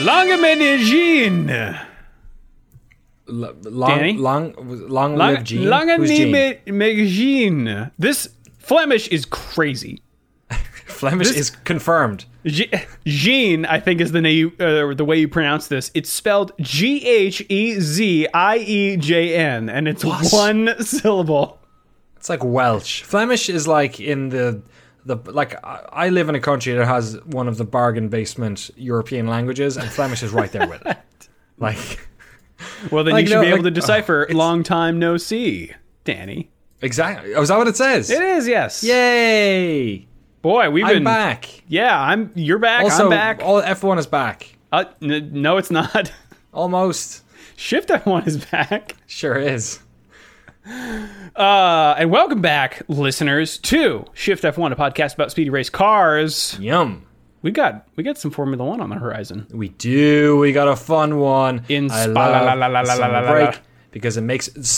Lange Medellin. Long live Jean. Lange Medellin. This Flemish is crazy. Flemish is confirmed. Jean, I think, is the name. The way you pronounce this, it's spelled G-H-E-Z-I-E-J-N, and it's one syllable. It's like Welsh. Flemish is like in the like. I live in a country that has one of the bargain basement European languages, and Flemish is right there with it. Like, well, then like, you should be able to decipher. Long time no see, Danny. Exactly. Oh, is that what it says? It is. Yes. Yay. Boy, I'm back. Yeah, you're back. Also, I'm back. All F1 is back. No, it's not. Almost. Shift F1 is back. Sure is. And welcome back, listeners, to Shift F1, a podcast about speedy race cars. Yum. We got some Formula One on the horizon. We do. We got a fun one. In Spa-Francorchamps. Because it's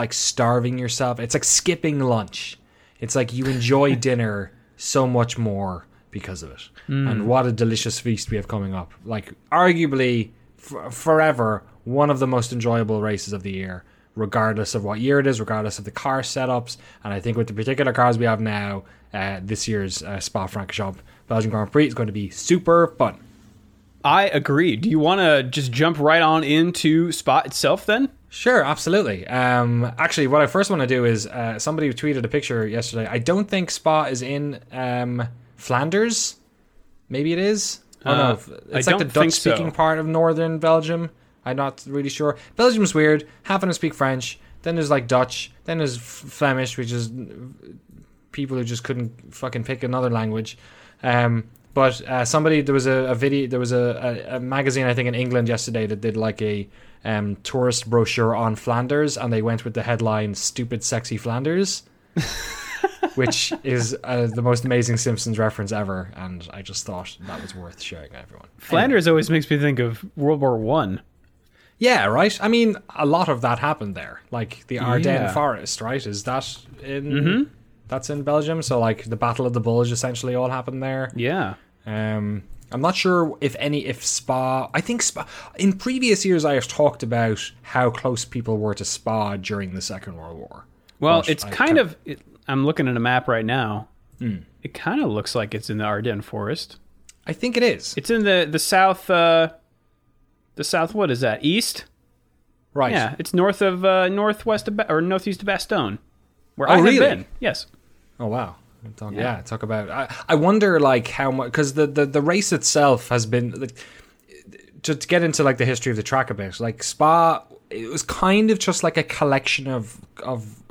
like starving yourself. It's like skipping lunch. It's like you enjoy dinner so much more because of it. Mm. And what a delicious feast we have coming up. Like, arguably, forever, one of the most enjoyable races of the year, regardless of what year it is, regardless of the car setups. And I think with the particular cars we have now, this year's Spa-Francorchamps Belgian Grand Prix is going to be super fun. I agree. Do you want to just jump right on into Spa itself then? Sure, absolutely. Actually, what I first want to do is somebody tweeted a picture yesterday. I don't think Spa is in Flanders. Maybe it is. I don't know. It's like the Dutch-speaking part of northern Belgium. I'm not really sure. Belgium's weird. Half of them speak French. Then there's like Dutch. Then there's Flemish, which is people who just couldn't fucking pick another language. But somebody, there was a magazine, I think, in England yesterday that did like a tourist brochure on Flanders, and they went with the headline, Stupid Sexy Flanders, which is the most amazing Simpsons reference ever, and I just thought that was worth sharing with everyone. Flanders always makes me think of World War I. Yeah, right? I mean, a lot of that happened there. Like the Ardennes Forest, right? Is that in... Mm-hmm. That's in Belgium. So, like, the Battle of the Bulge essentially all happened there. Yeah. I'm not sure if Spa... I think Spa... In previous years, I have talked about how close people were to Spa during the Second World War. Well, I'm looking at a map right now. Mm. It kind of looks like it's in the Ardennes Forest. I think it is. It's in the south... the south, what is that? East? Right. Yeah, it's north of... northeast of Bastogne. Where I really? Have been. Yes. Oh, wow. Talk about... I wonder, like, how much... Because the race itself has been... Like, to get into, like, the history of the track a bit, like, Spa, it was kind of just, like, a collection of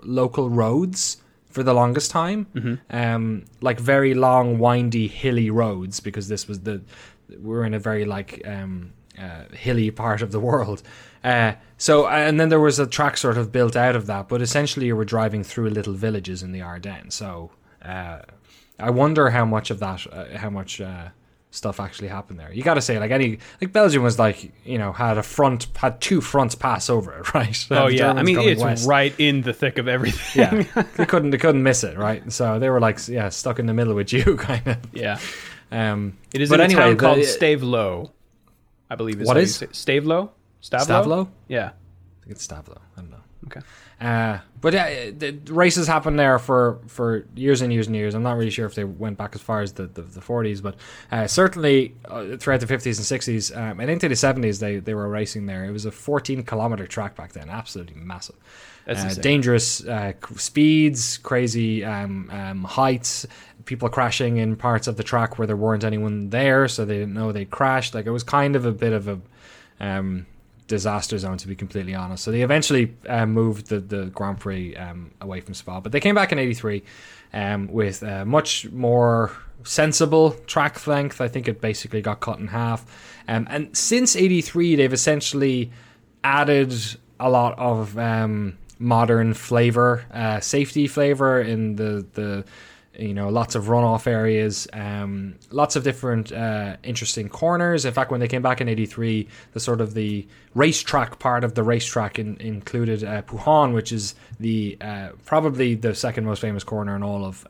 local roads for the longest time. Mm-hmm. Like, very long, windy, hilly roads, because this was the... We're in a very, like... hilly part of the world, so and then there was a track sort of built out of that, but essentially you were driving through little villages in the Ardennes, so I wonder how much of that stuff actually happened there. You gotta say, like, Belgium was like, you know, had two fronts pass over it, right? Oh yeah, I mean, it's west. Right in the thick of everything. Yeah, they couldn't miss it, right? So they were like, yeah, stuck in the middle with you, kind of. Yeah. It is a town called Stavelot. I believe is what is Stavelot? Stavelot? Yeah, I think it's Stavelot. I don't know. Okay, but yeah, the races happened there for years and years and years. I'm not really sure if they went back as far as the 40s, but certainly throughout the 50s and 60s and into the 70s, they were racing there. It was a 14-kilometer track back then, absolutely massive. That's dangerous speeds, crazy heights, people crashing in parts of the track where there weren't anyone there, so they didn't know they crashed. Like, it was kind of a bit of a disaster zone, to be completely honest. So they eventually moved the Grand Prix away from Spa, but they came back in 1983 with a much more sensible track length. I think it basically got cut in half, and since 1983 they've essentially added a lot of modern flavor, safety flavor in the you know, lots of runoff areas, lots of different interesting corners. In fact, when they came back in 1983, the sort of the racetrack part of the racetrack included Pouhon, which is the probably the second most famous corner in all of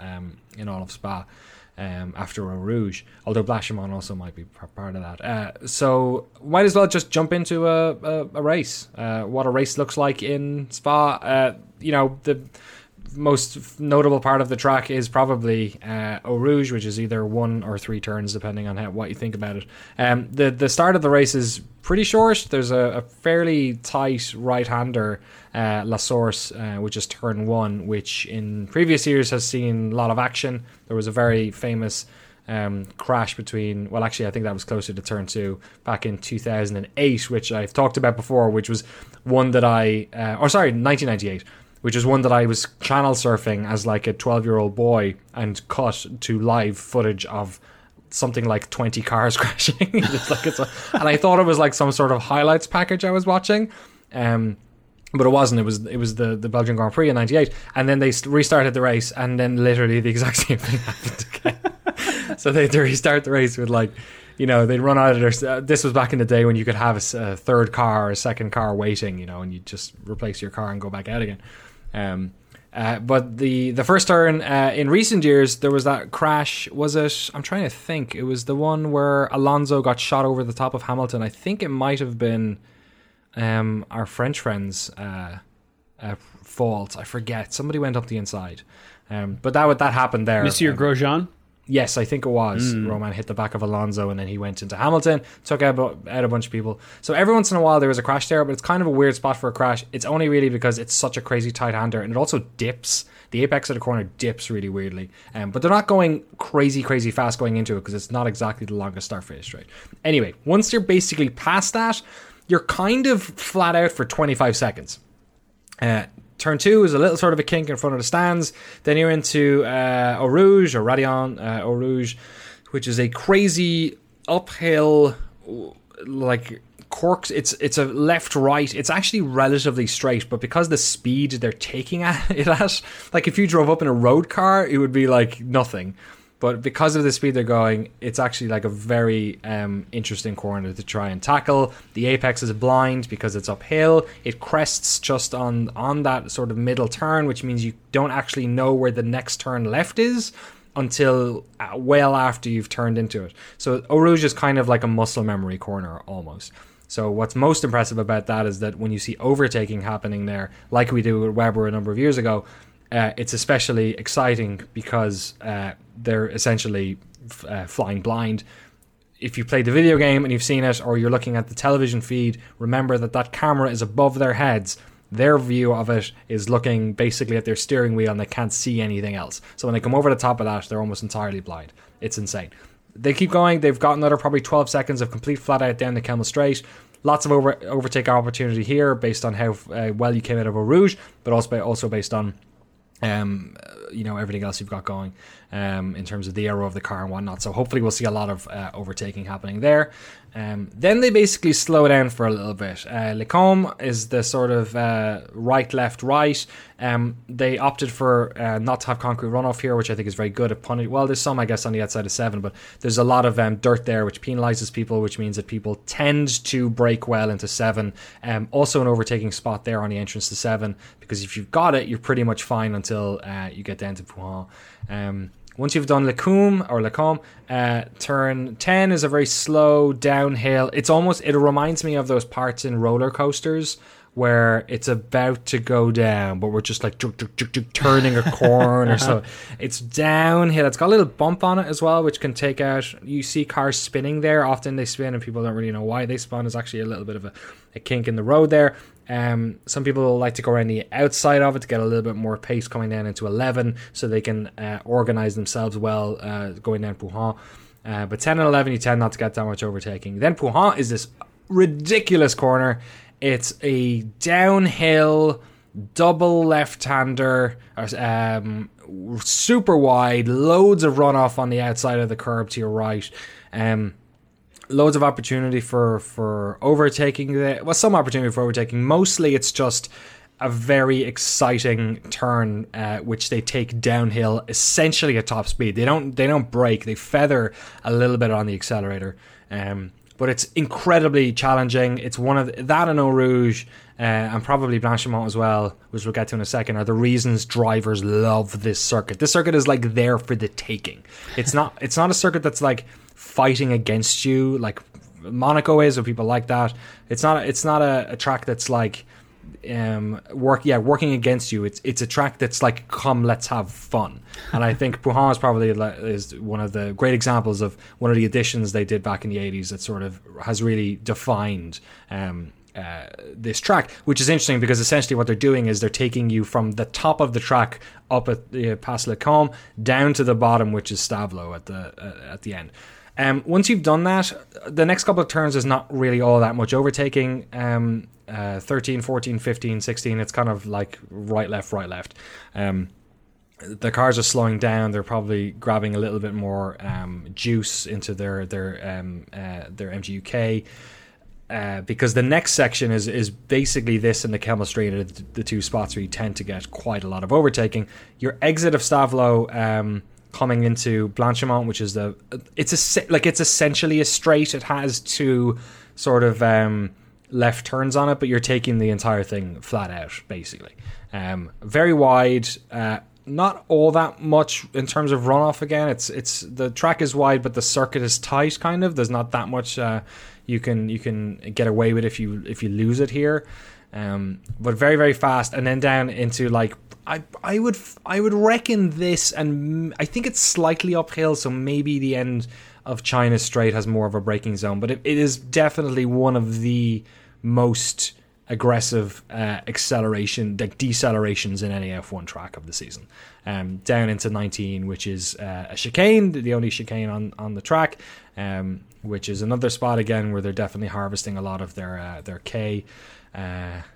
Spa. after Eau Rouge, although Blanchimont also might be part of that. So might as well just jump into a race. What a race looks like in Spa. You know, the most notable part of the track is probably Eau Rouge, which is either 1 or 3 turns, depending on what you think about it. The start of the race is pretty short. There's a fairly tight right-hander, La Source, which is turn 1, which in previous years has seen a lot of action. There was a very famous crash between, well, actually I think that was closer to turn 2 back in 2008, which I've talked about before, which was one that I, 1998, which is one that I was channel surfing as like a 12-year-old boy and cut to live footage of something like 20 cars crashing. And I thought it was like some sort of highlights package I was watching, but it wasn't. It was the Belgian Grand Prix in 98, and then they restarted the race, and then literally the exact same thing happened again. So they had to restart the race with like, you know, they'd run out of their... This was back in the day when you could have a third car or a second car waiting, you know, and you just replace your car and go back out again. But the first turn, in recent years, there was that crash. Was it? I'm trying to think. It was the one where Alonso got shot over the top of Hamilton. I think it might have been our French friend's fault. I forget. Somebody went up the inside. But that happened there. Monsieur Grosjean? Yes, I think it was. Romain hit the back of Alonso, and then he went into Hamilton, took out a bunch of people. So every once in a while there was a crash there, but it's kind of a weird spot for a crash. It's only really because it's such a crazy tight hander, and it also dips. The apex of the corner dips really weirdly. But they're not going crazy, crazy fast going into it, because it's not exactly the longest start finish straight. Anyway, once you're basically past that, you're kind of flat out for 25 seconds. Turn 2 is a little sort of a kink in front of the stands. Then you're into Eau Rouge, or Radion Eau Rouge, which is a crazy uphill, like corks. It's a left-right. It's actually relatively straight, but because the speed they're taking it at, like if you drove up in a road car, it would be like nothing. But because of the speed they're going, it's actually like a very interesting corner to try and tackle. The apex is blind because it's uphill. It crests just on that sort of middle turn, which means you don't actually know where the next turn left is until well after you've turned into it. So Eau Rouge is kind of like a muscle memory corner almost. So what's most impressive about that is that when you see overtaking happening there, like we did with Weber a number of years ago, it's especially exciting because they're essentially flying blind. If you played the video game and you've seen it, or you're looking at the television feed, remember that camera is above their heads. Their view of it is looking basically at their steering wheel, and they can't see anything else. So when they come over the top of that, they're almost entirely blind. It's insane. They keep going. They've got another probably 12 seconds of complete flat out down the Kemmel Straight. Lots of overtake opportunity here based on how well you came out of Eau Rouge, but also based on you know, everything else you've got going in terms of the aero of the car and whatnot. So hopefully we'll see a lot of overtaking happening there. Then they basically slow down for a little bit. Lacombe is the sort of right. They opted for not to have concrete runoff here, which I think is very good at punishing. Well, there's some, I guess, on the outside of 7, but there's a lot of dirt there, which penalizes people, which means that people tend to brake well into 7. Also an overtaking spot there on the entrance to 7, because if you've got it, you're pretty much fine until you get down to Pouhon. Once you've done Lacombe, turn 10 is a very slow downhill. It reminds me of those parts in roller coasters where it's about to go down, but we're just like turning a corner. So it's downhill. It's got a little bump on it as well, which can take out... You see cars spinning there. Often they spin and people don't really know why they spun. It's actually a little bit of a kink in the road there. Some people like to go around the outside of it to get a little bit more pace coming down into 11, so they can organize themselves well going down Pouhon. But 10 and 11, you tend not to get that much overtaking. Then Pouhon is this ridiculous corner. It's a downhill, double left-hander, super wide, loads of runoff on the outside of the curb to your right. Loads of opportunity for overtaking. Well, some opportunity for overtaking. Mostly it's just a very exciting turn, which they take downhill essentially at top speed. They don't brake. They feather a little bit on the accelerator. But it's incredibly challenging. It's one of that and Eau Rouge and probably Blanchimont as well, which we'll get to in a second, are the reasons drivers love this circuit. This circuit is like there for the taking. It's not a circuit that's like fighting against you like Monaco is, or people like that. It's not a track that's like working against you. It's a track that's like, come, let's have fun. And I think Pouhon is probably one of the great examples of one of the additions they did back in the 80s that sort of has really defined this track, which is interesting because essentially what they're doing is they're taking you from the top of the track up at past Lacombe down to the bottom, which is Stavelot at the end. Once you've done that, the next couple of turns is not really all that much overtaking. 13, 14, 15, 16, it's kind of like right, left. The cars are slowing down. They're probably grabbing a little bit more juice into their MGUK. Because the next section is basically this and the Kemmel Straight are the two spots where you tend to get quite a lot of overtaking. Your exit of Stavelot... coming into Blanchimont, which is it's essentially a straight. It has two sort of left turns on it, but you're taking the entire thing flat out, basically. Very wide, not all that much in terms of runoff. Again, it's the track is wide, but the circuit is tight. Kind of, there's not that much you can get away with if you lose it here. But very, very fast, and then down into like. I would reckon this, and I think it's slightly uphill, so maybe the end of China Strait has more of a braking zone, but it is definitely one of the most aggressive decelerations in any F1 track of the season. Down into 19, which is a chicane, the only chicane on the track, which is another spot again where they're definitely harvesting a lot of their K.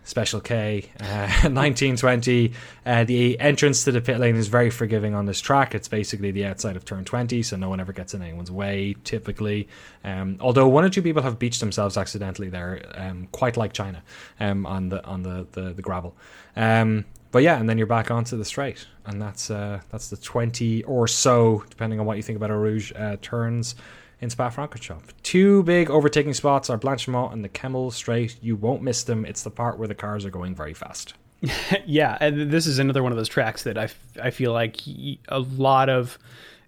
Special K, 1920. The entrance to the pit lane is very forgiving on this track. It's basically the outside of turn 20, so no one ever gets in anyone's way, typically. Although one or two people have beached themselves accidentally there, quite like China, on the gravel. But yeah, and then you're back onto the straight, and that's the 20 or so, depending on what you think about Eau Rouge turns. In Spa-Francorchamps, two big overtaking spots are Blanchimont and the Kemmel Straight. You won't miss them. It's the part where the cars are going very fast. Yeah, and this is another one of those tracks that I feel like a lot of,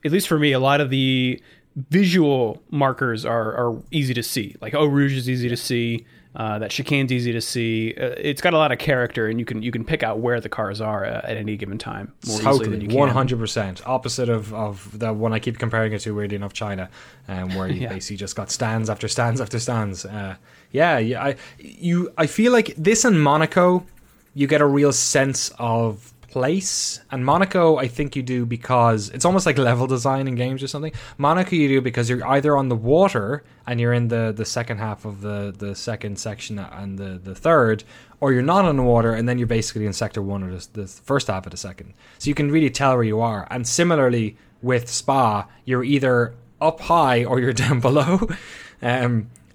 at least for me, a lot of the visual markers are easy to see. Like Eau Rouge is easy to see. That chicane's easy to see. It's got a lot of character, and you can pick out where the cars are at any given time more totally, easily than you can. 100%. Opposite of the one I keep comparing it to, weirdly enough, China, where you basically just got stands after stands after stands. I feel like this and Monaco, you get a real sense of place, and Monaco I think you do because it's almost like level design in games or something. Monaco you do because you're either on the water and you're in the second half of the second section and the third, or you're not on the water and then you're basically in sector one or the first half of the second, so you can really tell where you are. And similarly with Spa, you're either up high or you're down below.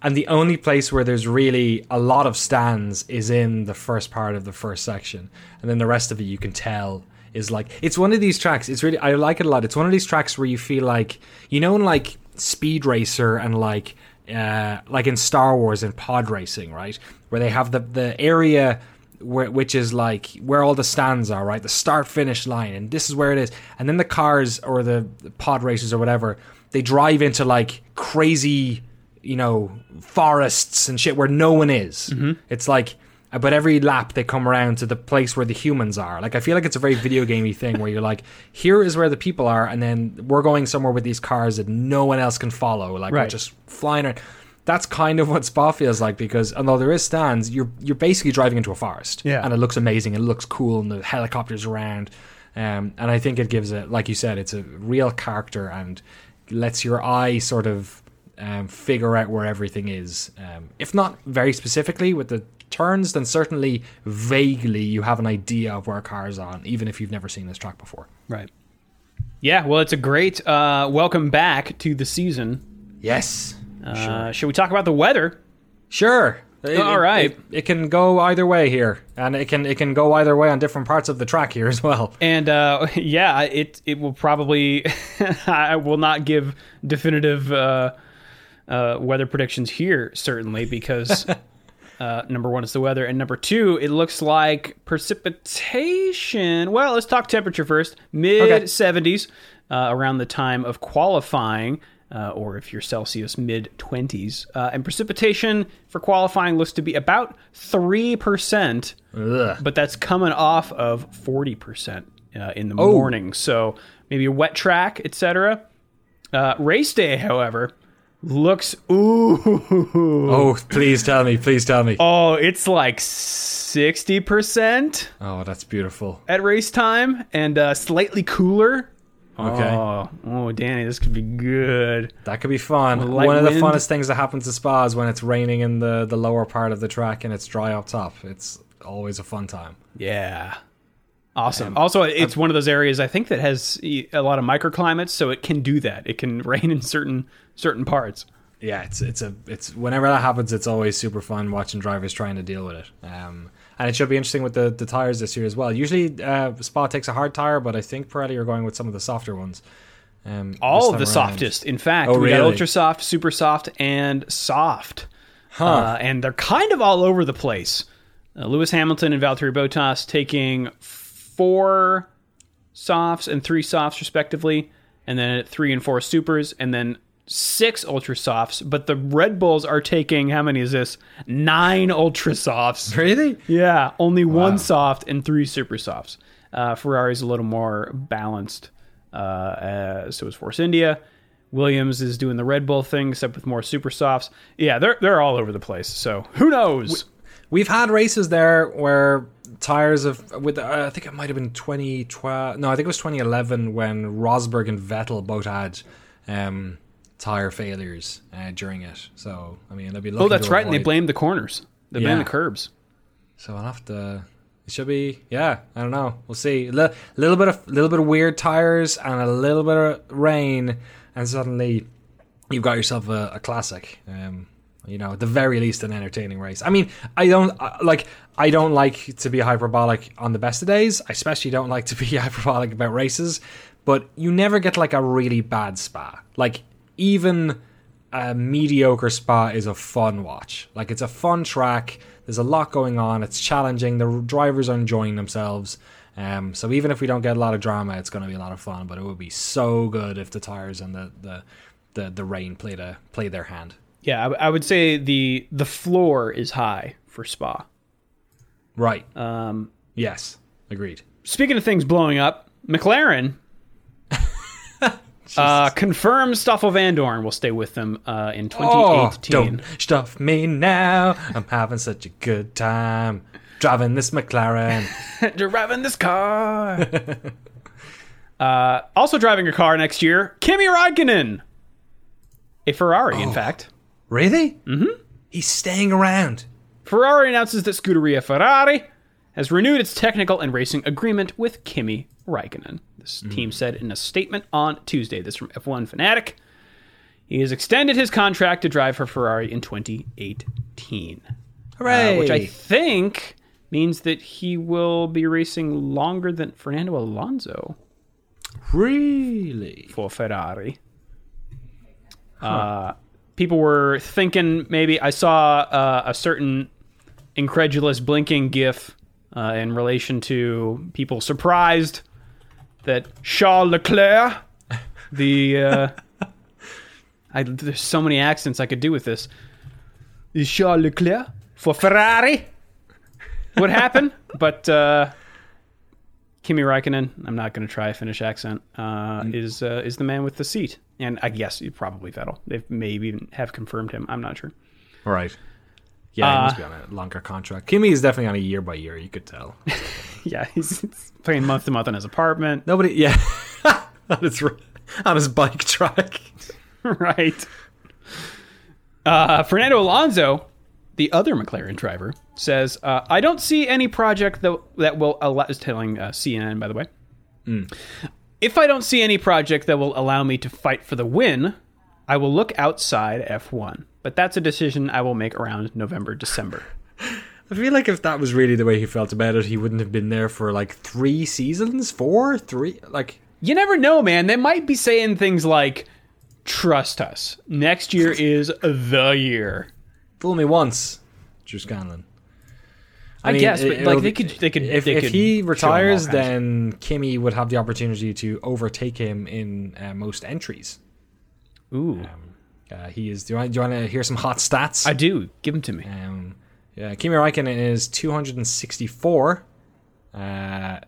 And the only place where there's really a lot of stands is in the first part of the first section. And then the rest of it you can tell is like... It's one of these tracks. It's really... I like it a lot. It's one of these tracks where you feel like... You know in like Speed Racer and like in Star Wars and pod racing, right? Where they have the area... which is like where all the stands are, right? The start-finish line, and this is where it is. And then the cars or the pod races or whatever, they drive into like crazy... you know, forests and shit where no one is. Mm-hmm. It's like, but every lap they come around to the place where the humans are. Like, I feel like it's a very video gamey thing where you're like, here is where the people are, and then we're going somewhere with these cars that no one else can follow. Like, right. We're just flying around. That's kind of what Spa feels like, because although there is stands, you're basically driving into a forest. Yeah. And it looks amazing. It looks cool, and the helicopters around. And I think it gives it, like you said, it's a real character and lets your eye sort of figure out where everything is. If not very specifically with the turns, then certainly vaguely you have an idea of where a car is on, even if you've never seen this track before. Right. Yeah, well, it's a great welcome back to the season. Yes. Sure. Should we talk about the weather? Sure. It can go either way here, and it can go either way on different parts of the track here as well. And it will probably I will not give definitive weather predictions here, certainly, because number one, it's the weather, and number two, it looks like precipitation. Well, let's talk temperature first. Mid-70s, around the time of qualifying, or if you're Celsius, mid-20s. And precipitation for qualifying looks to be about 3%, but that's coming off of 40% in the morning. So maybe a wet track, etc. Race day, however, looks oh, please tell me it's like 60%. Oh, that's beautiful. At race time, and slightly cooler. Okay. Oh, Danny, this could be good. That could be fun. One of the funnest things that happens to Spa is when it's raining in the lower part of the track and it's dry up top. It's always a fun time. Yeah. Awesome. Also, it's one of those areas, I think, that has a lot of microclimates, so it can do that. It can rain in certain parts. Yeah, it's whenever that happens, it's always super fun watching drivers trying to deal with it. And it should be interesting with the tires this year as well. Usually, Spa takes a hard tire, but I think Pirelli are going with some of the softer ones. All of the softest, in fact. Oh, really? We got ultra soft, super soft, and soft. Huh. And they're kind of all over the place. Lewis Hamilton and Valtteri Bottas taking 4 softs and 3 softs respectively, and then 3 and 4 supers, and then 6 ultra softs. But the Red Bulls are taking, how many is this? 9 ultra softs. Really? Yeah, only one soft and 3 super softs. Ferrari's a little more balanced. So is Force India. Williams is doing the Red Bull thing, except with more super softs. Yeah, they're all over the place. So who knows? We've had races there where tires of I think it might have been 2012. No, I think it was 2011 when Rosberg and Vettel both had tire failures during it. So I mean, they'd be lucky. Oh, that's right, and they blamed the corners. They blamed the curbs. So I'll have to. It should be. Yeah, I don't know. We'll see. A little bit of weird tires and a little bit of rain, and suddenly you've got yourself a classic. You know, at the very least, an entertaining race. I mean, I don't like to be hyperbolic on the best of days. I especially don't like to be hyperbolic about races. But you never get like a really bad Spa. Like, even a mediocre Spa is a fun watch. Like, it's a fun track. There's a lot going on. It's challenging. The drivers are enjoying themselves. So even if we don't get a lot of drama, it's going to be a lot of fun. But it would be so good if the tires and the rain played their hand. Yeah, I would say the floor is high for Spa. Right. Yes, agreed. Speaking of things blowing up, McLaren confirms Stoffel Van Dorn will stay with them in 2018. Oh, don't stuff me now. I'm having such a good time driving this McLaren. Driving this car. Also driving a car next year, Kimi Räikkönen. A Ferrari, in fact. Really? Mm-hmm. He's staying around. Ferrari announces that Scuderia Ferrari has renewed its technical and racing agreement with Kimi Räikkönen. This team said in a statement on Tuesday. This is from F1 Fanatic. He has extended his contract to drive for Ferrari in 2018. Hooray! Which I think means that he will be racing longer than Fernando Alonso. Really? For Ferrari. Huh. People were thinking maybe I saw a certain incredulous blinking GIF in relation to people surprised that Charles Leclerc, there's so many accents I could do with this. Is Charles Leclerc for Ferrari? What happened? But Kimi Räikkönen, I'm not going to try a Finnish accent, is the man with the seat. And I guess probably Vettel. They maybe even have confirmed him. I'm not sure. All right. Yeah, he must be on a longer contract. Kimi is definitely on a year by year. You could tell. Yeah, he's playing month to month in his apartment. Nobody. Yeah, on his bike track. Right. Fernando Alonso, the other McLaren driver, says, "I don't see any project that will allow." Is telling CNN, by the way. Mm. If I don't see any project that will allow me to fight for the win, I will look outside F1. But that's a decision I will make around November, December. I feel like if that was really the way he felt about it, he wouldn't have been there for like 3 seasons, 4, 3. Like, you never know, man. They might be saying things like, Trust us. Next year is the year. Fool me once, Drew Scanlon. I mean, I guess, but they could. If he retires, then Kimi would have the opportunity to overtake him in most entries. Ooh. He is. Do you want to hear some hot stats? I do. Give them to me. Kimi Räikkönen is 264.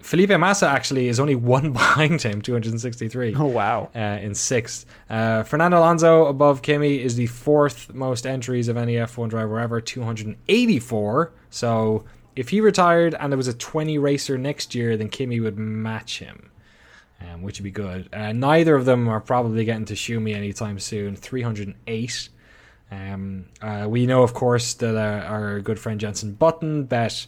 Felipe Massa actually is only one behind him, 263. Oh, wow. In sixth. Fernando Alonso above Kimi is the fourth most entries of any F1 driver ever, 284. So if he retired and there was a 20 racer next year, then Kimi would match him, which would be good. Neither of them are probably getting to Schumi anytime soon, 308. We know, of course, that our good friend Jensen Button bet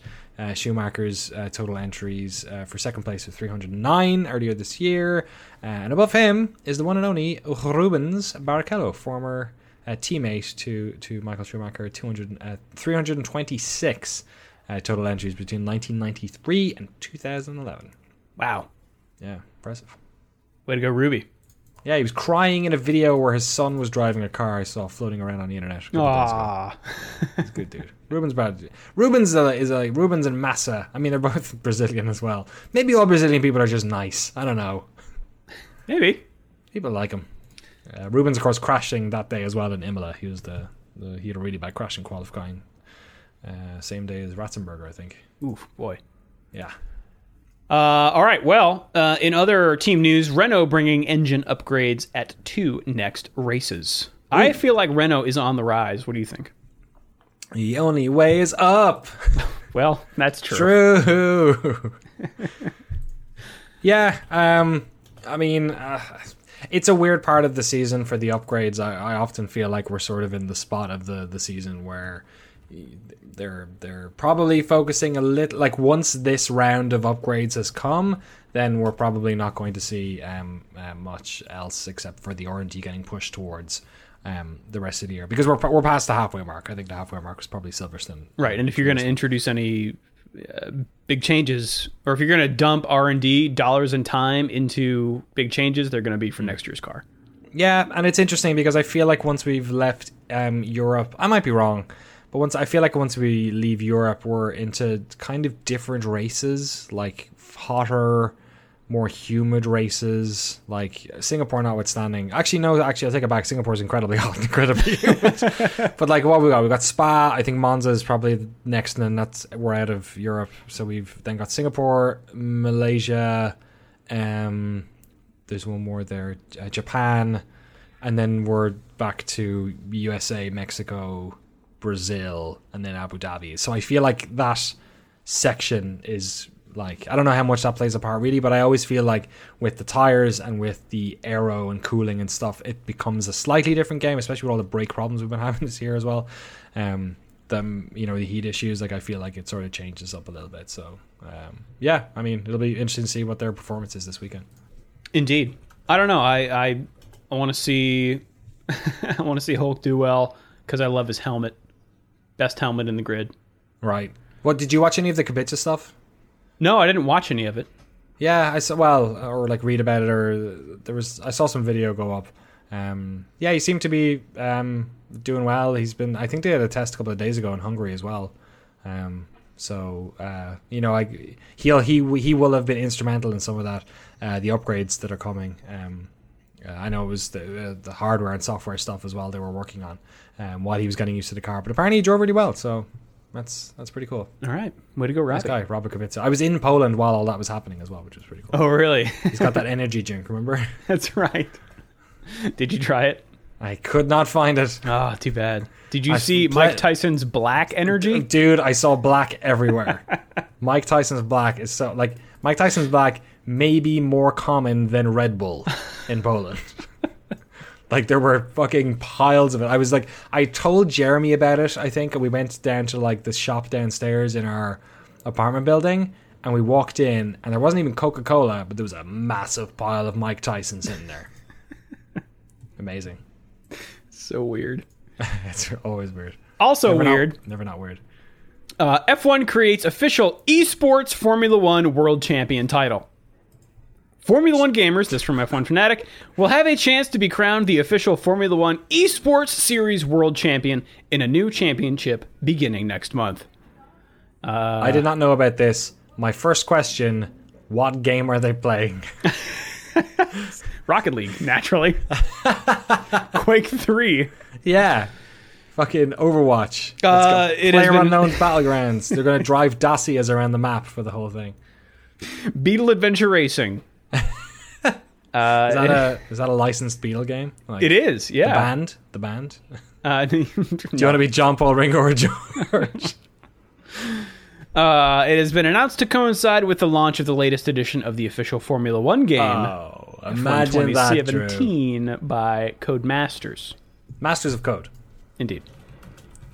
Schumacher's total entries for second place of 309 earlier this year. And above him is the one and only Rubens Barrichello, former teammate to Michael Schumacher, 326 total entries between 1993 and 2011. Wow. Yeah, impressive. Way to go, Ruby. Yeah, he was crying in a video where his son was driving a car I saw floating around on the internet. Aww. He's a good dude. Rubens bad. Rubens and Massa. I mean, they're both Brazilian as well. Maybe all Brazilian people are just nice. I don't know. Maybe. People like him. Rubens, of course, crashing that day as well in Imola. He was he had a really bad crash in qualifying. Same day as Ratzenberger, I think. Oof, boy. Yeah. All right, well, in other team news, Renault bringing engine upgrades at two next races. Ooh. I feel like Renault is on the rise. What do you think? The only way is up. Well, that's true. True. Yeah, I mean, it's a weird part of the season for the upgrades. I often feel like we're sort of in the spot of the season where they're probably focusing a little, like, once this round of upgrades has come, then we're probably not going to see much else except for the R&D getting pushed towards the rest of the year, because we're past the halfway mark. I think the halfway mark was probably Silverstone, right? And if you're going to introduce any big changes, or if you're going to dump R&D dollars and time into big changes, they're going to be for next year's car. Yeah, and it's interesting because I feel like once we've left Europe, I might be wrong, but once we leave Europe, we're into kind of different races, like hotter, more humid races, like Singapore notwithstanding. Actually, I'll take it back. Singapore's incredibly hot, incredibly humid. But like what we got Spa. I think Monza is probably next, and then we're out of Europe. So we've then got Singapore, Malaysia. There's one more there, Japan, and then we're back to USA, Mexico, Brazil, and then Abu Dhabi. So I feel like that section is, like, I don't know how much that plays a part really, but I always feel like with the tires and with the aero and cooling and stuff, it becomes a slightly different game, especially with all the brake problems we've been having this year as well. The heat issues, like, I feel like it sort of changes up a little bit. So yeah, I mean, it'll be interesting to see what their performance is this weekend. Indeed. I don't know. I want to see I want to see Hulk do well because I love his helmet. Best helmet in the grid. Right. What, did you watch any of the Kubica stuff? No, I didn't watch any of it. Yeah, I saw, read about it, or I saw some video go up. Yeah, he seemed to be doing well. I think they had a test a couple of days ago in Hungary as well. He will have been instrumental in some of that, the upgrades that are coming. I know it was the hardware and software stuff as well they were working on while he was getting used to the car. But apparently he drove really well, so that's pretty cool. All right. Way to go, Robbie. Nice guy, Robert Kubica. I was in Poland while all that was happening as well, which was pretty cool. Oh, really? He's got that energy drink, remember? That's right. Did you try it? I could not find it. Oh, too bad. Did you see Mike Tyson's black energy? Dude, I saw black everywhere. Mike Tyson's black is so... like, Mike Tyson's black... maybe more common than Red Bull in Poland. Like, there were fucking piles of it. I was like, I told Jeremy about it, I think, and we went down to, like, the shop downstairs in our apartment building, and we walked in, and there wasn't even Coca-Cola, but there was a massive pile of Mike Tyson's in there. Amazing. So weird. It's always weird. Also never weird. Never not weird. F1 creates official esports Formula One world champion title. Formula One gamers, this from F1 Fanatic, will have a chance to be crowned the official Formula One Esports Series World Champion in a new championship beginning next month. I did not know about this. My first question, what game are they playing? Rocket League, naturally. Quake 3. Yeah. Fucking Overwatch. PlayerUnknown's Battlegrounds. They're going to drive Dacias around the map for the whole thing. Beetle Adventure Racing. Is that a licensed Beetle game? Like, it is, yeah. The band. Do you want to be John Paul Ringo or George? It has been announced to coincide with the launch of the latest edition of the official Formula One game. Oh, imagine that, Drew. 2017 by Codemasters. Masters of Code. Indeed.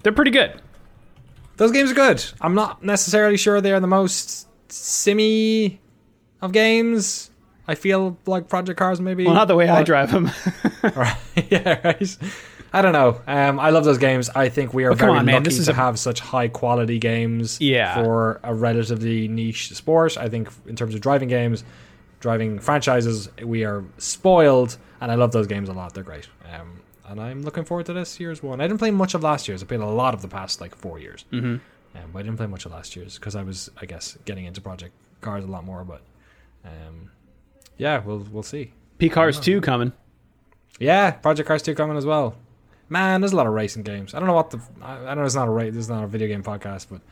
They're pretty good. Those games are good. I'm not necessarily sure they're the most simmy of games. I feel like Project Cars maybe. Well, not the way I drive them. Right. Yeah, right. I don't know. I love those games. I think we are lucky to have such high quality games for a relatively niche sport. I think in terms of driving franchises, we are spoiled, and I love those games a lot. They're great. And I'm looking forward to this year's one. I didn't play much of last year's. I played a lot of the past 4 years. Mm-hmm. But I didn't play much of last year's because I was, I guess, getting into Project Cars a lot more. But we'll see. P-Cars 2 coming. Yeah, Project Cars 2 coming as well. Man, there's a lot of racing games. I know it's not a race. This is not a video game podcast, but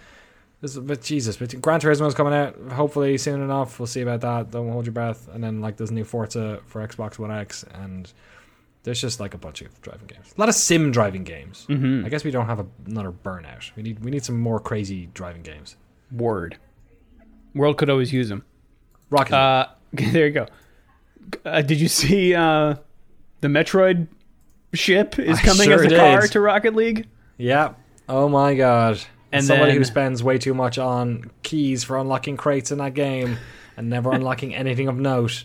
Gran Turismo's coming out hopefully soon enough. We'll see about that. Don't hold your breath. And then there's new Forza for Xbox One X and. There's just a bunch of driving games. A lot of sim driving games. Mm-hmm. I guess we don't have another Burnout. We need some more crazy driving games. Word. World could always use them. Rocket League. There you go. Did you see the Metroid ship is coming as a car to Rocket League? Yeah. Oh, my God. And somebody who spends way too much on keys for unlocking crates in that game and never unlocking anything of note.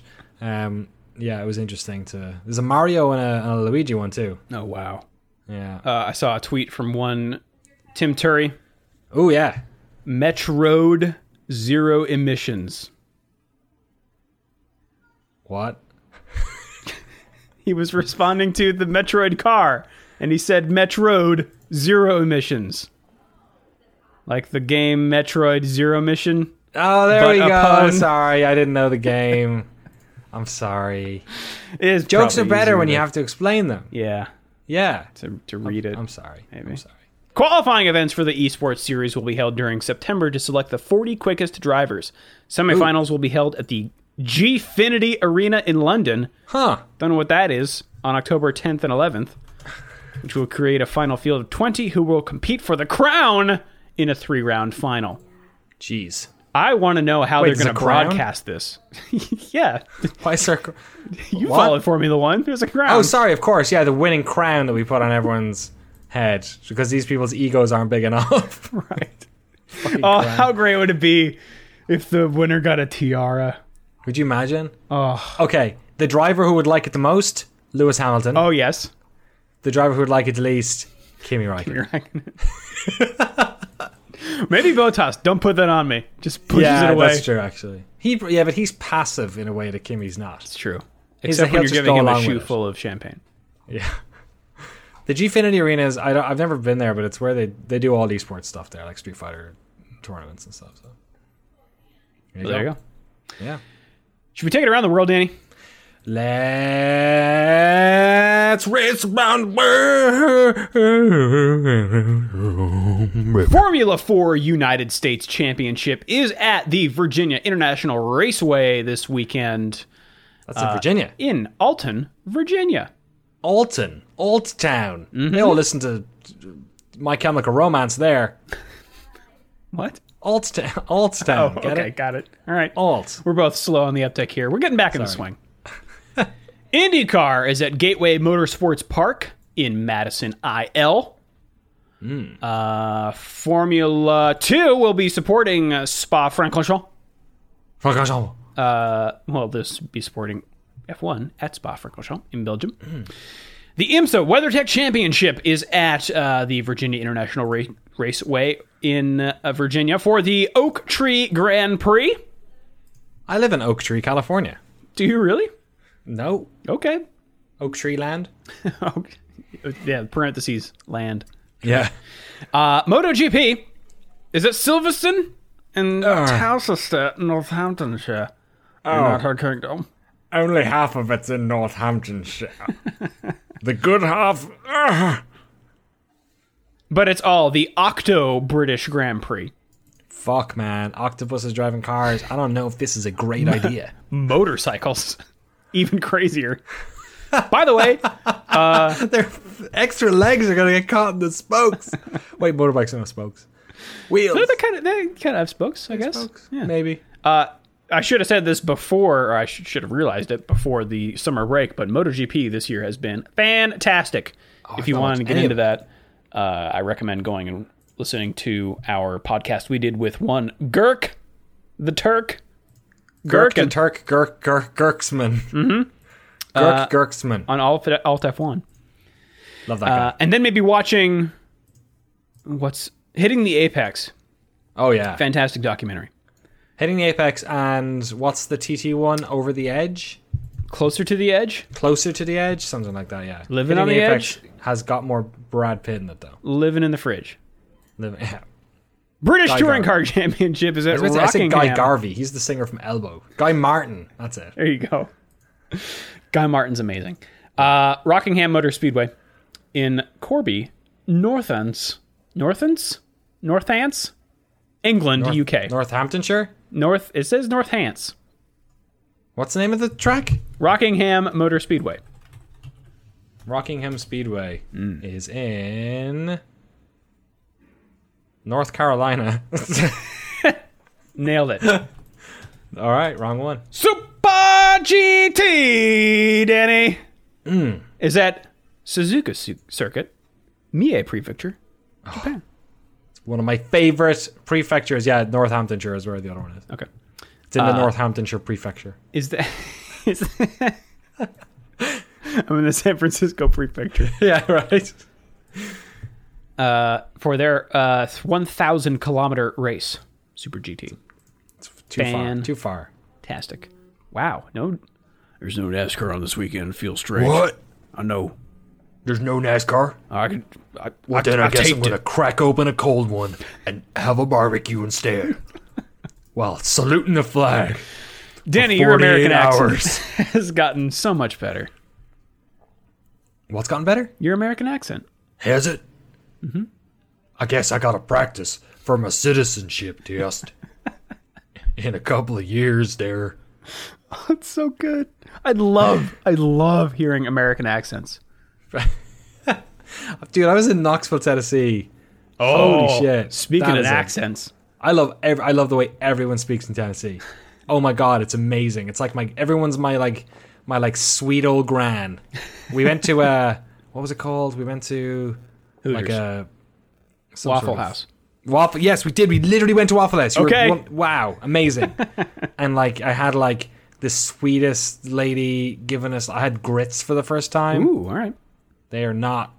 Yeah, it was interesting there's a Mario and a Luigi one too. Oh, wow. Yeah. I saw a tweet from one Tim Turry. Oh, yeah. Metroid Zero Emissions. What? He was responding to the Metroid car, and he said Metroid Zero Emissions. Like the game Metroid Zero Mission. Oh, there we go. Pun. Sorry, I didn't know the game. I'm sorry. Jokes are better when you have to explain them. Yeah. Yeah. To read it. I'm sorry. Maybe. I'm sorry. Qualifying events for the esports series will be held during September to select the 40 quickest drivers. Semifinals will be held at the Gfinity Arena in London. Huh. Don't know what that is. On October 10th and 11th, which will create a final field of 20 who will compete for the crown in a 3-round final. Jeez. I want to know how they're going to broadcast this. Yeah. Why, sir? You followed Formula One. There's a crown. Oh, sorry. Of course. Yeah, the winning crown that we put on everyone's head because these people's egos aren't big enough. Right. Fucking crown. How great would it be if the winner got a tiara? Would you imagine? Oh. Okay. The driver who would like it the most, Lewis Hamilton. Oh, yes. The driver who would like it the least, Kimi Räikkönen. Maybe Bottas. Don't put that on me. Just pushes it away. Yeah, that's true, actually. But he's passive in a way that Kimi's not. It's true. Except when you're giving him a shoe full of champagne. Yeah. The Gfinity Arena is... I've never been there, but it's where they do all esports stuff there, like Street Fighter tournaments and stuff. So There you go. Yeah. Should we take it around the world, Danny? Let's race around the world. Formula 4 United States Championship is at the Virginia International Raceway this weekend. That's in Virginia. In Alton, Virginia. Alton. Alt Town. Mm-hmm. They all listen to My Chemical Romance there. What? Alt Town. Oh, got it. All right. Alt. We're both slow on the uptick here. We're getting back in the swing. IndyCar is at Gateway Motorsports Park in Madison, IL. Mm. Formula 2 will be supporting Spa-Francorchamps. This will be supporting F1 at Spa-Francorchamps in Belgium. Mm. The IMSA WeatherTech Championship is at the Virginia International Raceway in Virginia for the Oak Tree Grand Prix. I live in Oak Tree, California. Do you really? No. Okay. Oak tree land. Yeah, parentheses, land. Yeah. MotoGP is at Silverstone in Towcester, Northamptonshire. Oh. United Kingdom. Only half of it's in Northamptonshire. The good half. But it's all the Octo British Grand Prix. Fuck, man. Octopuses driving cars. I don't know if this is a great idea. Motorcycles. Even crazier. By the way, their extra legs are going to get caught in the spokes. Wait, motorbikes don't have spokes. Wheels. So they kind of have spokes, I guess. Spokes, yeah. Maybe. I should have said this before, or I should have realized it before the summer break, but MotoGP this year has been fantastic. Oh, if you want to get into that, I recommend going and listening to our podcast we did with one Gurk, the Turk. Gurk the Turk, Gurksman. Mm-hmm. Gurksman. On Alt F1. Love that guy. And then maybe watching what's Hitting the Apex. Oh, yeah. Fantastic documentary. Hitting the Apex and what's the TT one? Over the Edge? Closer to the Edge? Closer to the Edge? Something like that, yeah. Living on the Edge? Has got more Brad Pitt in it, though. Living in the Fridge. Yeah. British Guy Touring Car Championship is at Rockingham. I said Guy Garvey. He's the singer from Elbow. Guy Martin. That's it. There you go. Guy Martin's amazing. Rockingham Motor Speedway in Corby, Northants? England, UK. Northamptonshire? It says Northants. What's the name of the track? Rockingham Motor Speedway. Rockingham Speedway is in North Carolina. Nailed it. All right, wrong one. Super GT, Danny, is at Suzuka Circuit, Mie Prefecture, Japan. It's one of my favorite prefectures. Yeah, Northamptonshire is where the other one is. Okay. It's in the Northamptonshire Prefecture. Is that I'm in the San Francisco Prefecture. Yeah, right. For their 1,000 kilometer race, Super GT. It's too far. Fantastic. Wow. No, there's no NASCAR on this weekend. Feels strange. What? I know. There's no NASCAR? I guess I'm going to crack open a cold one and have a barbecue instead. While saluting the flag. Danny, your American accent has gotten so much better. What's gotten better? Your American accent. Has it? Mm-hmm. I guess I gotta practice for my citizenship test in a couple of years there. Oh, it's so good. I love hearing American accents. Dude, I was in Knoxville, Tennessee. Oh, holy shit. Speaking of accents. I love the way everyone speaks in Tennessee. Oh my god, it's amazing. It's like everyone's my sweet old gran. We went to what was it called? We went to Hooters. Waffle House. Waffle. Yes, we did. We literally went to Waffle House. Okay. Wow, amazing. And I had the sweetest lady giving us. I had grits for the first time. Ooh, all right. They are not.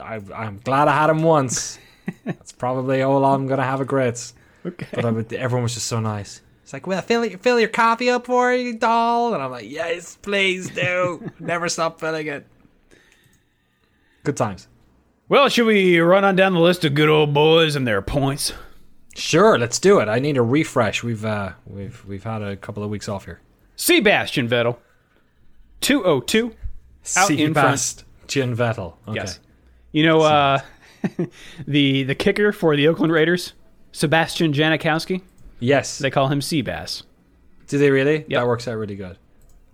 I'm glad I had them once. That's probably all I'm gonna have a grits. Okay. But everyone was just so nice. It's like, well, fill your coffee up for you, doll. And I'm like, yes, please do. Never stop filling it. Good times. Well, should we run on down the list of good old boys and their points? Sure, let's do it. I need a refresh. We've had a couple of weeks off here. Sebastian Vettel, 202. Sebastian Vettel. Okay. Yes. You know, the kicker for the Oakland Raiders, Sebastian Janikowski. Yes, they call him Seabass. Do they really? Yep. That works out really good.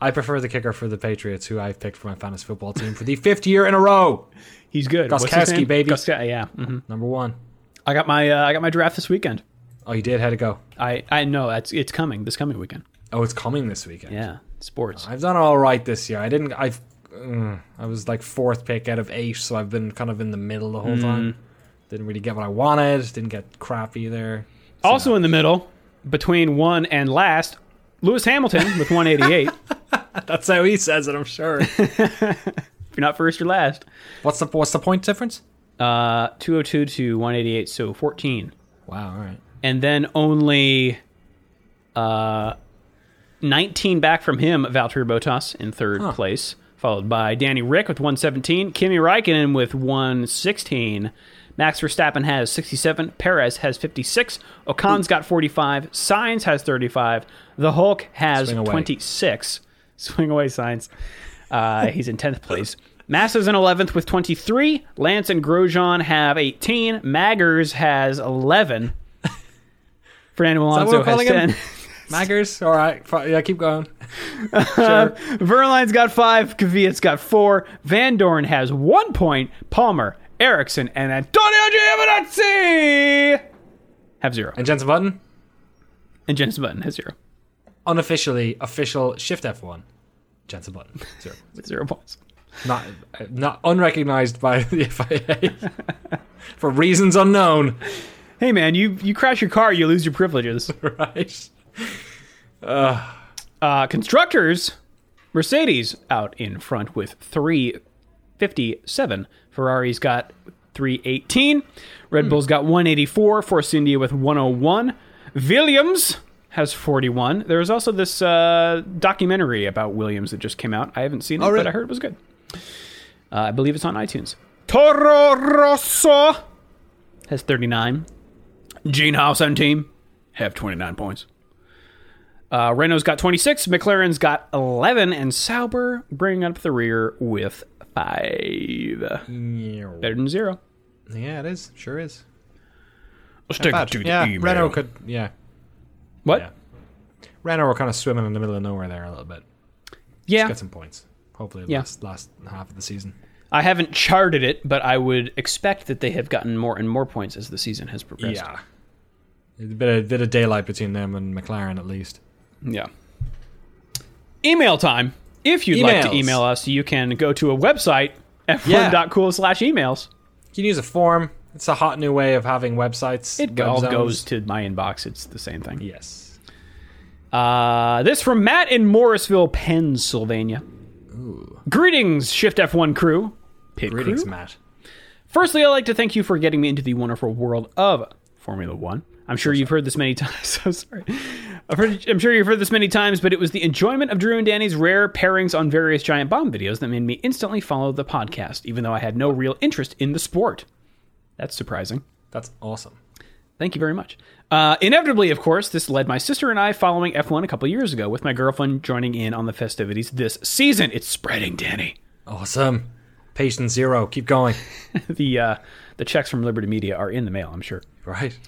I prefer the kicker for the Patriots, who I've picked for my fantasy football team for the 5th year in a row. He's good. Gostkowski, baby. Yeah. Mm-hmm. Number one. I got my draft this weekend. Oh, you did? How'd it go? I know. It's coming this coming weekend. Oh, it's coming this weekend. Yeah. Sports. I've done all right this year. I was 4th pick out of 8, so I've been kind of in the middle the whole time. Didn't really get what I wanted. Didn't get crap either. So also in the middle, between one and last, Lewis Hamilton with 188. That's how he says it, I'm sure. If you're not first, you're last. What's the point difference? 202 to 188, so 14. Wow, all right. And then only 19 back from him, Valtteri Bottas in third place, followed by Danny Rick with 117, Kimi Räikkönen with 116, Max Verstappen has 67, Perez has 56, Ocon's got 45, Sainz has 35, the Hulk has 26. Swing away, Sainz. He's in 10th place. Massa's in 11th with 23. Lance and Grosjean have 18. Maggers has 11. Fernando Alonso has 10. Him? Maggers? All right. Yeah, keep going. Sure. Verline's got 5. Kvyat's got 4. Van Dorn has 1 point. Palmer, Ericsson, and Antonio Giovinazzi have 0. And Jensen Button? And Jensen Button has 0. Unofficially, official Shift F1. Jensen Button, 0. 0 points. Not unrecognized by the FIA for reasons unknown. Hey man, you crash your car, you lose your privileges. Right. Constructors, Mercedes out in front with 357. Ferrari's got 318. Red Bull's got 184. Force India with 101. Williams has 41. There was also this documentary about Williams that just came out. I haven't seen it, but I heard it was good. I believe it's on iTunes. Toro Rosso has 39. Gene Haas and team have 29 points. Renault's got 26. McLaren's got 11. And Sauber bringing up the rear with 5. Yeah. Better than 0. Yeah, it is. Sure is. Let's take it to the email. Renault could, What? Yeah. Renault were kind of swimming in the middle of nowhere there a little bit. Yeah. Just get some points. Hopefully last half of the season. I haven't charted it, but I would expect that they have gotten more and more points as the season has progressed. Yeah. A bit of daylight between them and McLaren, at least. Yeah. Email time. If you'd like to email us, you can go to a website, f1.cool/emails. You can use a form. It's a hot new way of having websites. It all goes to my inbox. It's the same thing. Yes. This from Matt in Morrisville, Pennsylvania. Ooh. Greetings, Shift F1 crew. Greetings, crew. Matt. Firstly, I'd like to thank you for getting me into the wonderful world of Formula One. I'm sure you've heard this many times. I'm sure you've heard this many times, but it was the enjoyment of Drew and Danny's rare pairings on various Giant Bomb videos that made me instantly follow the podcast, even though I had no real interest in the sport. That's surprising. That's awesome. Thank you very much. Inevitably, of course, this led my sister and I following F1 a couple years ago, with my girlfriend joining in on the festivities this season. It's spreading, Danny. Awesome. Patient zero. Keep going. The checks from Liberty Media are in the mail, I'm sure. Right.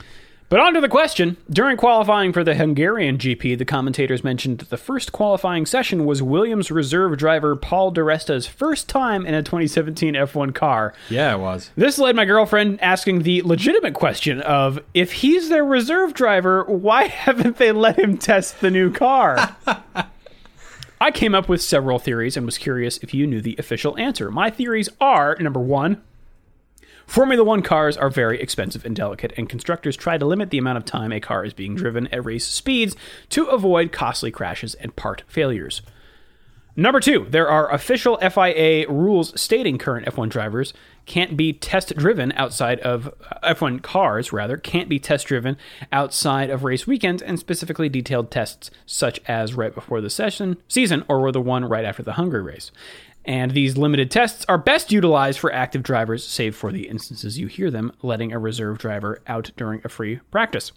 But on to the question. During qualifying for the Hungarian GP, the commentators mentioned that the first qualifying session was Williams reserve driver Paul di Resta's first time in a 2017 F1 car. Yeah, it was. This led my girlfriend asking the legitimate question of, if he's their reserve driver, why haven't they let him test the new car? I came up with several theories and was curious if you knew the official answer. My theories are, number one, Formula One cars are very expensive and delicate, and constructors try to limit the amount of time a car is being driven at race speeds to avoid costly crashes and part failures. Number two, there are official FIA rules stating current F1 drivers can't be test-driven outside of F1 cars, rather, can't be test-driven outside of race weekends and specifically detailed tests such as right before the season or the one right after the Hungary race. And these limited tests are best utilized for active drivers, save for the instances you hear them letting a reserve driver out during a free practice.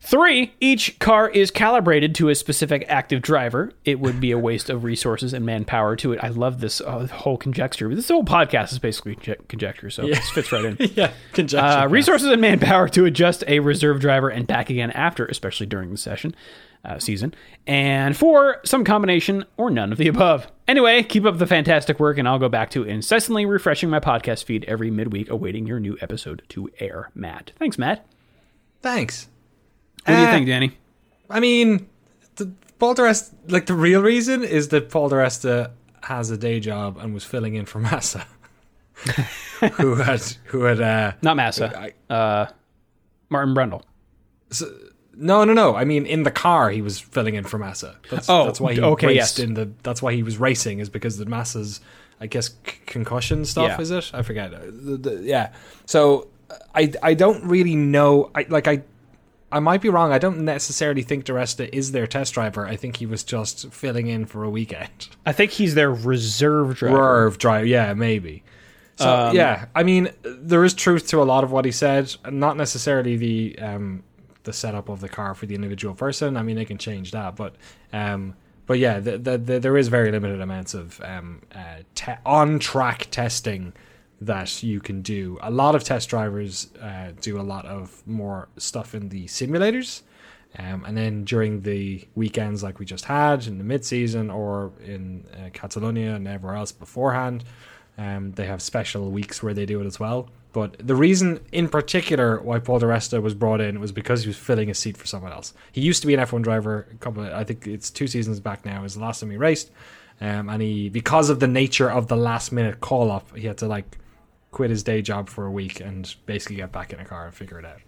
Three, each car is calibrated to a specific active driver. It would be a waste of resources and manpower to it. I love this whole conjecture. This whole podcast is basically conjecture, so it fits right in. Conjecture. Resources and manpower to adjust a reserve driver and back again after, especially during the session. Season. And four, some combination or none of the above. Anyway, keep up the fantastic work, and I'll go back to incessantly refreshing my podcast feed every midweek, awaiting your new episode to air, Matt. Thanks, Matt. Thanks. What do you think, Danny? I mean, Paul di Resta, like, the real reason is that Paul di Resta has a day job and was filling in for Massa, who had not Massa, Martin Brundle. So, No. I mean, in the car, he was filling in for Massa. That's why he raced in the. That's why he was racing, is because the Massa's, I guess, concussion stuff. Is it? I forget. So I don't really know. I like I I might be wrong. I don't necessarily think DiResta is their test driver. I think he was just filling in for a weekend. I think he's their reserve driver. Yeah, maybe. So, yeah, I mean, there is truth to a lot of what he said. Not necessarily the setup of the car for the individual person. I mean, they can change that, but yeah, there is very limited amounts of on-track testing that you can do. A lot of test drivers do a lot of more stuff in the simulators, and then during the weekends like we just had in the mid-season or in Catalonia and everywhere else beforehand, they have special weeks where they do it as well. But the reason in particular why Paul DiResta was brought in was because he was filling a seat for someone else. He used to be an F1 driver a couple of, I think it's 2 seasons back now is the last time he raced, and he, because of the nature of the last minute call up, he had to like quit his day job for a week and basically get back in a car and figure it out.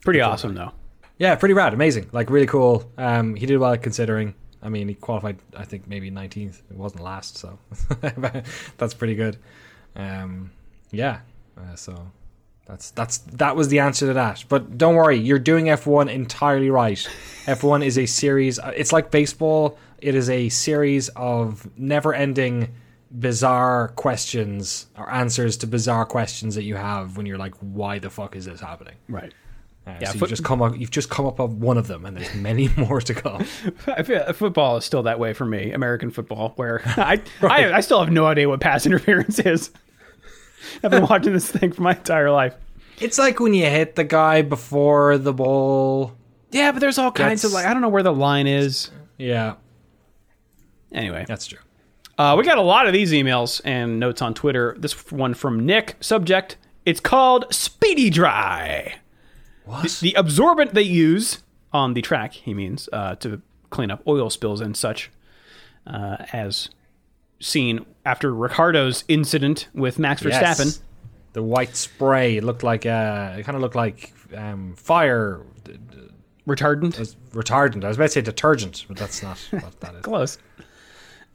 Pretty awesome though. Yeah, pretty rad, amazing, like really cool. He did well considering. I mean, he qualified I think maybe 19th. It wasn't last, so that's pretty good. Yeah, so that was the answer to that. But don't worry, you're doing F1 entirely right. F1 is a series. It's like baseball. It is a series of never-ending bizarre questions or answers to bizarre questions that you have when you're like, why the fuck is this happening? Right. Yeah, so you've just come up on one of them, and there's many more to come. Football is still that way for me, American football, where right. I still have no idea what pass interference is. I've been watching this thing for my entire life. It's like when you hit the guy before the ball. Yeah, but there's all kinds of, like, I don't know where the line is. Yeah. Anyway. That's true. We got a lot of these emails and notes on Twitter. This one from Nick. Subject, it's called Speedy Dry. What? The absorbent they use on the track, he means, to clean up oil spills and such, as seen after Ricardo's incident with Max Verstappen. Yes. The white spray looked like fire retardant. I was about to say detergent, but that's not what that is. Close.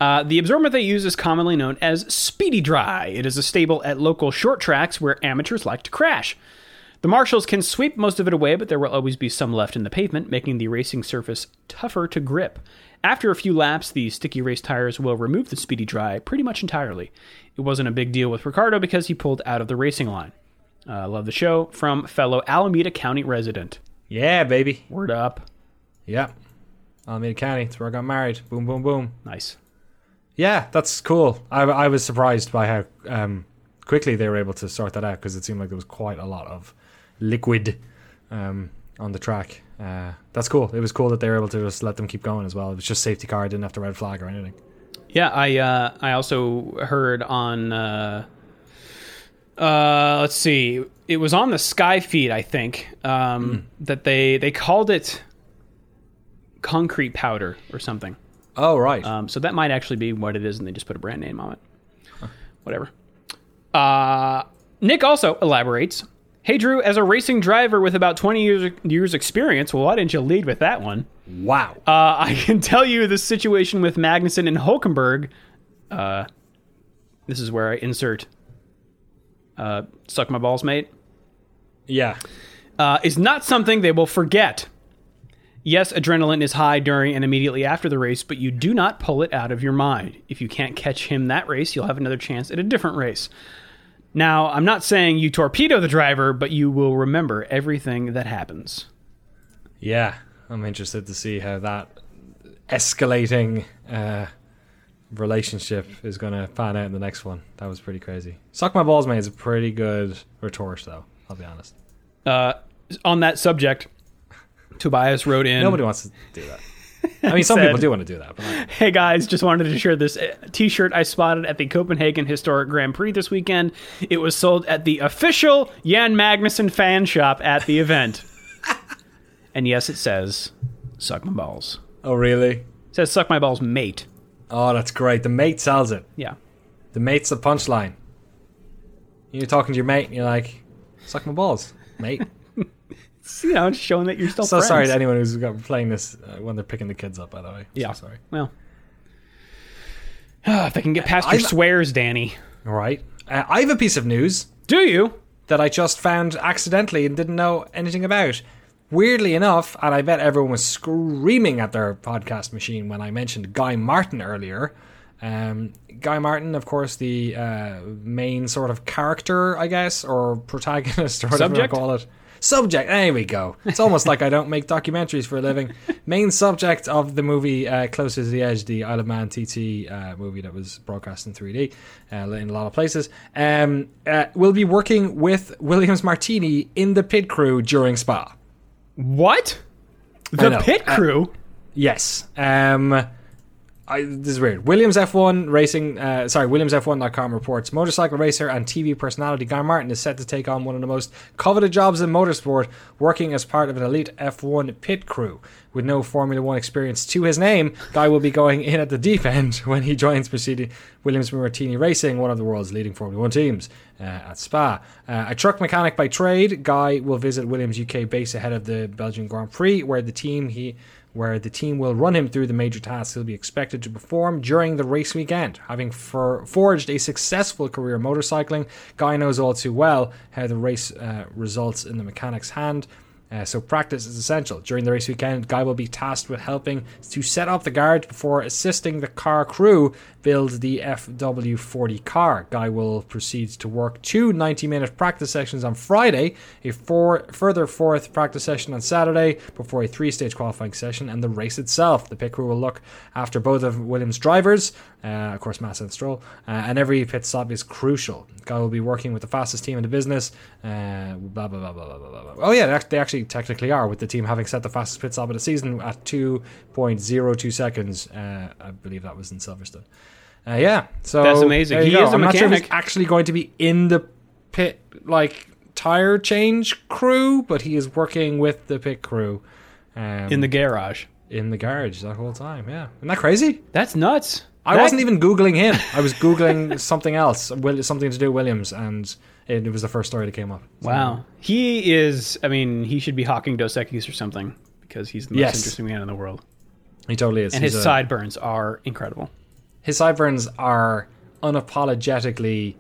The absorbent they use is commonly known as Speedy Dry. It is a staple at local short tracks where amateurs like to crash. The marshals can sweep most of it away, but there will always be some left in the pavement, making the racing surface tougher to grip. After a few laps, the sticky race tires will remove the Speedy Dry pretty much entirely. It wasn't a big deal with Ricardo because he pulled out of the racing line. Love the show, from fellow Alameda County resident. Yeah, baby. Word up. Yep. Alameda County, it's where I got married. Boom, boom, boom. Nice. Yeah, that's cool. I was surprised by how quickly they were able to sort that out because it seemed like there was quite a lot of liquid on the track. That's cool. It was cool that they were able to just let them keep going as well. It was just safety car. I didn't have to red flag or anything. Yeah, I also heard on let's see, it was on the Sky feed, I think, that they called it concrete powder or something. Oh, right. So that might actually be what it is, and they just put a brand name on it. Huh. Whatever. Nick also elaborates. Hey, Drew, as a racing driver with about 20 years experience, well, why didn't you lead with that one? Wow. I can tell you the situation with Magnussen and Hülkenberg. This is where I insert suck my balls, mate. Yeah. Is not something they will forget. Yes, adrenaline is high during and immediately after the race, but you do not pull it out of your mind. If you can't catch him that race, you'll have another chance at a different race. Now, I'm not saying you torpedo the driver, but you will remember everything that happens. Yeah, I'm interested to see how that escalating relationship is going to pan out in the next one. That was pretty crazy. Suck my balls, mate, is a pretty good retort, though. I'll be honest. On that subject, Tobias wrote in... Nobody wants to do that. I mean, some people do want to do that. But hey, guys, just wanted to share this T-shirt I spotted at the Copenhagen Historic Grand Prix this weekend. It was sold at the official Jan Magnussen fan shop at the event. And yes, it says, suck my balls. Oh, really? It says, suck my balls, mate. Oh, that's great. The mate sells it. Yeah. The mate's the punchline. You're talking to your mate, and you're like, suck my balls, mate. You know, it's showing that you're still friends. So sorry to anyone who's got playing this when they're picking the kids up, by the way. Yeah. So sorry. Well, if they can get past your swears, Danny. All right. I have a piece of news. Do you? That I just found accidentally and didn't know anything about. Weirdly enough, and I bet everyone was screaming at their podcast machine when I mentioned Guy Martin earlier. Guy Martin, of course, the main sort of character, I guess, or protagonist, or whatever you call it. Subject, there we go. It's almost like I don't make documentaries for a living. Main subject of the movie Closer to the Edge, the Isle of Man TT movie that was broadcast in 3D in a lot of places, will be working with Williams Martini in the pit crew during Spa. What? The pit crew? Yes. This is weird. Williams F1 Racing, WilliamsF1.com reports, motorcycle racer and TV personality Guy Martin is set to take on one of the most coveted jobs in motorsport, working as part of an elite F1 pit crew. With no Formula 1 experience to his name, Guy will be going in at the deep end when he joins Williams Martini Racing, one of the world's leading Formula 1 teams, at Spa. A truck mechanic by trade, Guy will visit Williams' UK base ahead of the Belgian Grand Prix, where the team will run him through the major tasks he'll be expected to perform during the race weekend. Having forged a successful career in motorcycling, Guy knows all too well how the race results in the mechanic's hand, so practice is essential. During the race weekend, Guy will be tasked with helping to set up the garage before assisting the car crew build the FW40 car. Guy will proceed to work two 90-minute practice sessions on Friday, a further fourth practice session on Saturday before a three-stage qualifying session and the race itself. The pit crew will look after both of Williams' drivers, of course Massa and Stroll, and every pit stop is crucial. Guy will be working with the fastest team in the business, blah, blah, blah, blah, blah, blah, blah. Oh yeah, they actually technically are, with the team having set the fastest pit stop of the season at 2.02 seconds. I believe that was in Silverstone. So that's amazing. He is a mechanic. I'm not sure if he's actually going to be in the pit, like, tire change crew, but he is working with the pit crew in the garage that whole time. Yeah, isn't that crazy? That's nuts. I wasn't even googling him. I was googling something else, something to do with Williams, and it was the first story that came up. So. Wow. He is, I mean, he should be hawking Dos Equis or something, because he's the most interesting man in the world. He totally is. And his sideburns are incredible. His sideburns are unapologetically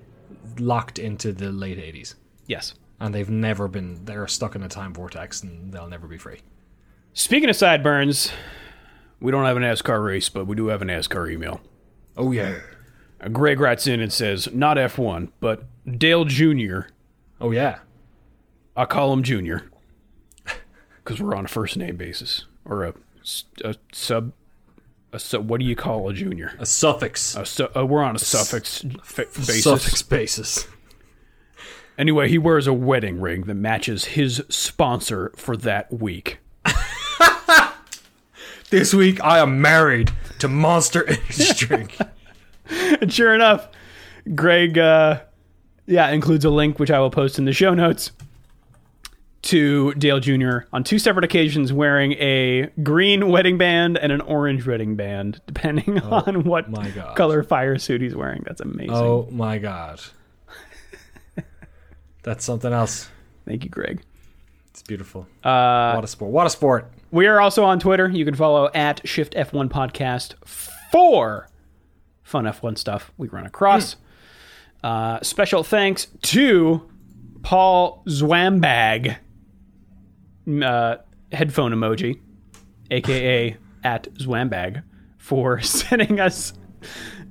locked into the late 80s. Yes. And they're stuck in a time vortex, and they'll never be free. Speaking of sideburns, we don't have an NASCAR race, but we do have an NASCAR email. Oh, yeah. Greg writes in and says, not F1, but Dale Jr. Oh, yeah. I call him Jr. because we're on a first-name basis. Or what do you call a junior? A suffix. We're on a suffix basis. Suffix basis. Anyway, he wears a wedding ring that matches his sponsor for that week. This week, I am married to Monster Energy Drink. And sure enough, Greg includes a link, which I will post in the show notes, to Dale Jr. on two separate occasions wearing a green wedding band and an orange wedding band, depending on what color fire suit he's wearing. That's amazing. Oh, my God. That's something else. Thank you, Greg. It's beautiful. What a sport. What a sport. We are also on Twitter. You can follow at ShiftF1 Podcast for fun F1 stuff we run across. Special thanks to Paul Zwambag, headphone emoji, a.k.a. at Zwambag, for sending us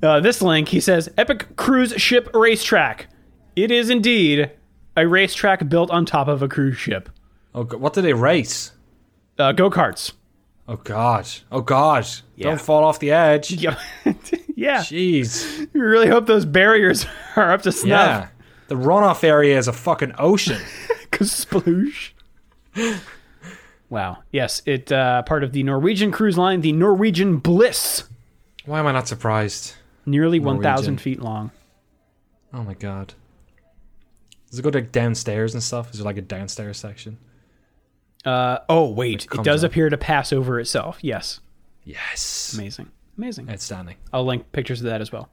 this link. He says, epic cruise ship racetrack. It is indeed a racetrack built on top of a cruise ship. Oh, what do they race? Go-karts. Oh, God. Yeah. Don't fall off the edge. Yeah. Yeah. Jeez. We really hope those barriers are up to snuff. Yeah. The runoff area is a fucking ocean. Kasploosh. Wow. Yes, it part of the Norwegian cruise line, the Norwegian Bliss. Why am I not surprised? Nearly 1,000 feet long. Oh, my God. Does it go to downstairs and stuff? Is there like a downstairs section? It does appear to pass over itself. Yes. Yes. Amazing. Outstanding. I'll link pictures of that as well.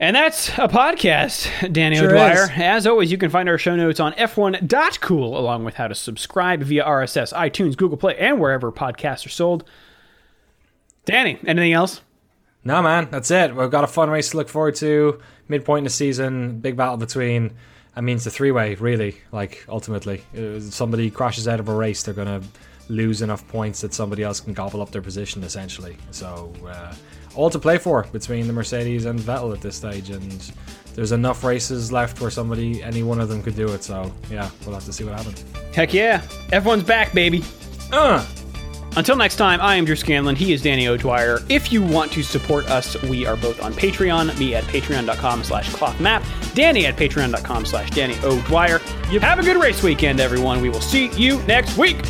And that's a podcast, Danny sure O'Dwyer. Is. As always, you can find our show notes on f1.cool, along with how to subscribe via RSS, iTunes, Google Play, and wherever podcasts are sold. Danny, anything else? No, man. That's it. We've got a fun race to look forward to. Midpoint in the season. Big battle between I mean, it's a three-way, really, like, ultimately. If somebody crashes out of a race, they're going to lose enough points that somebody else can gobble up their position, essentially. So, all to play for between the Mercedes and Vettel at this stage, and there's enough races left where somebody, any one of them could do it, so, yeah, we'll have to see what happens. Heck yeah. Everyone's back, baby. Until next time, I am Drew Scanlon. He is Danny O'Dwyer. If you want to support us, we are both on Patreon. Me at patreon.com/clockmap. Danny at patreon.com/DannyO'Dwyer. Have a good race weekend, everyone. We will see you next week.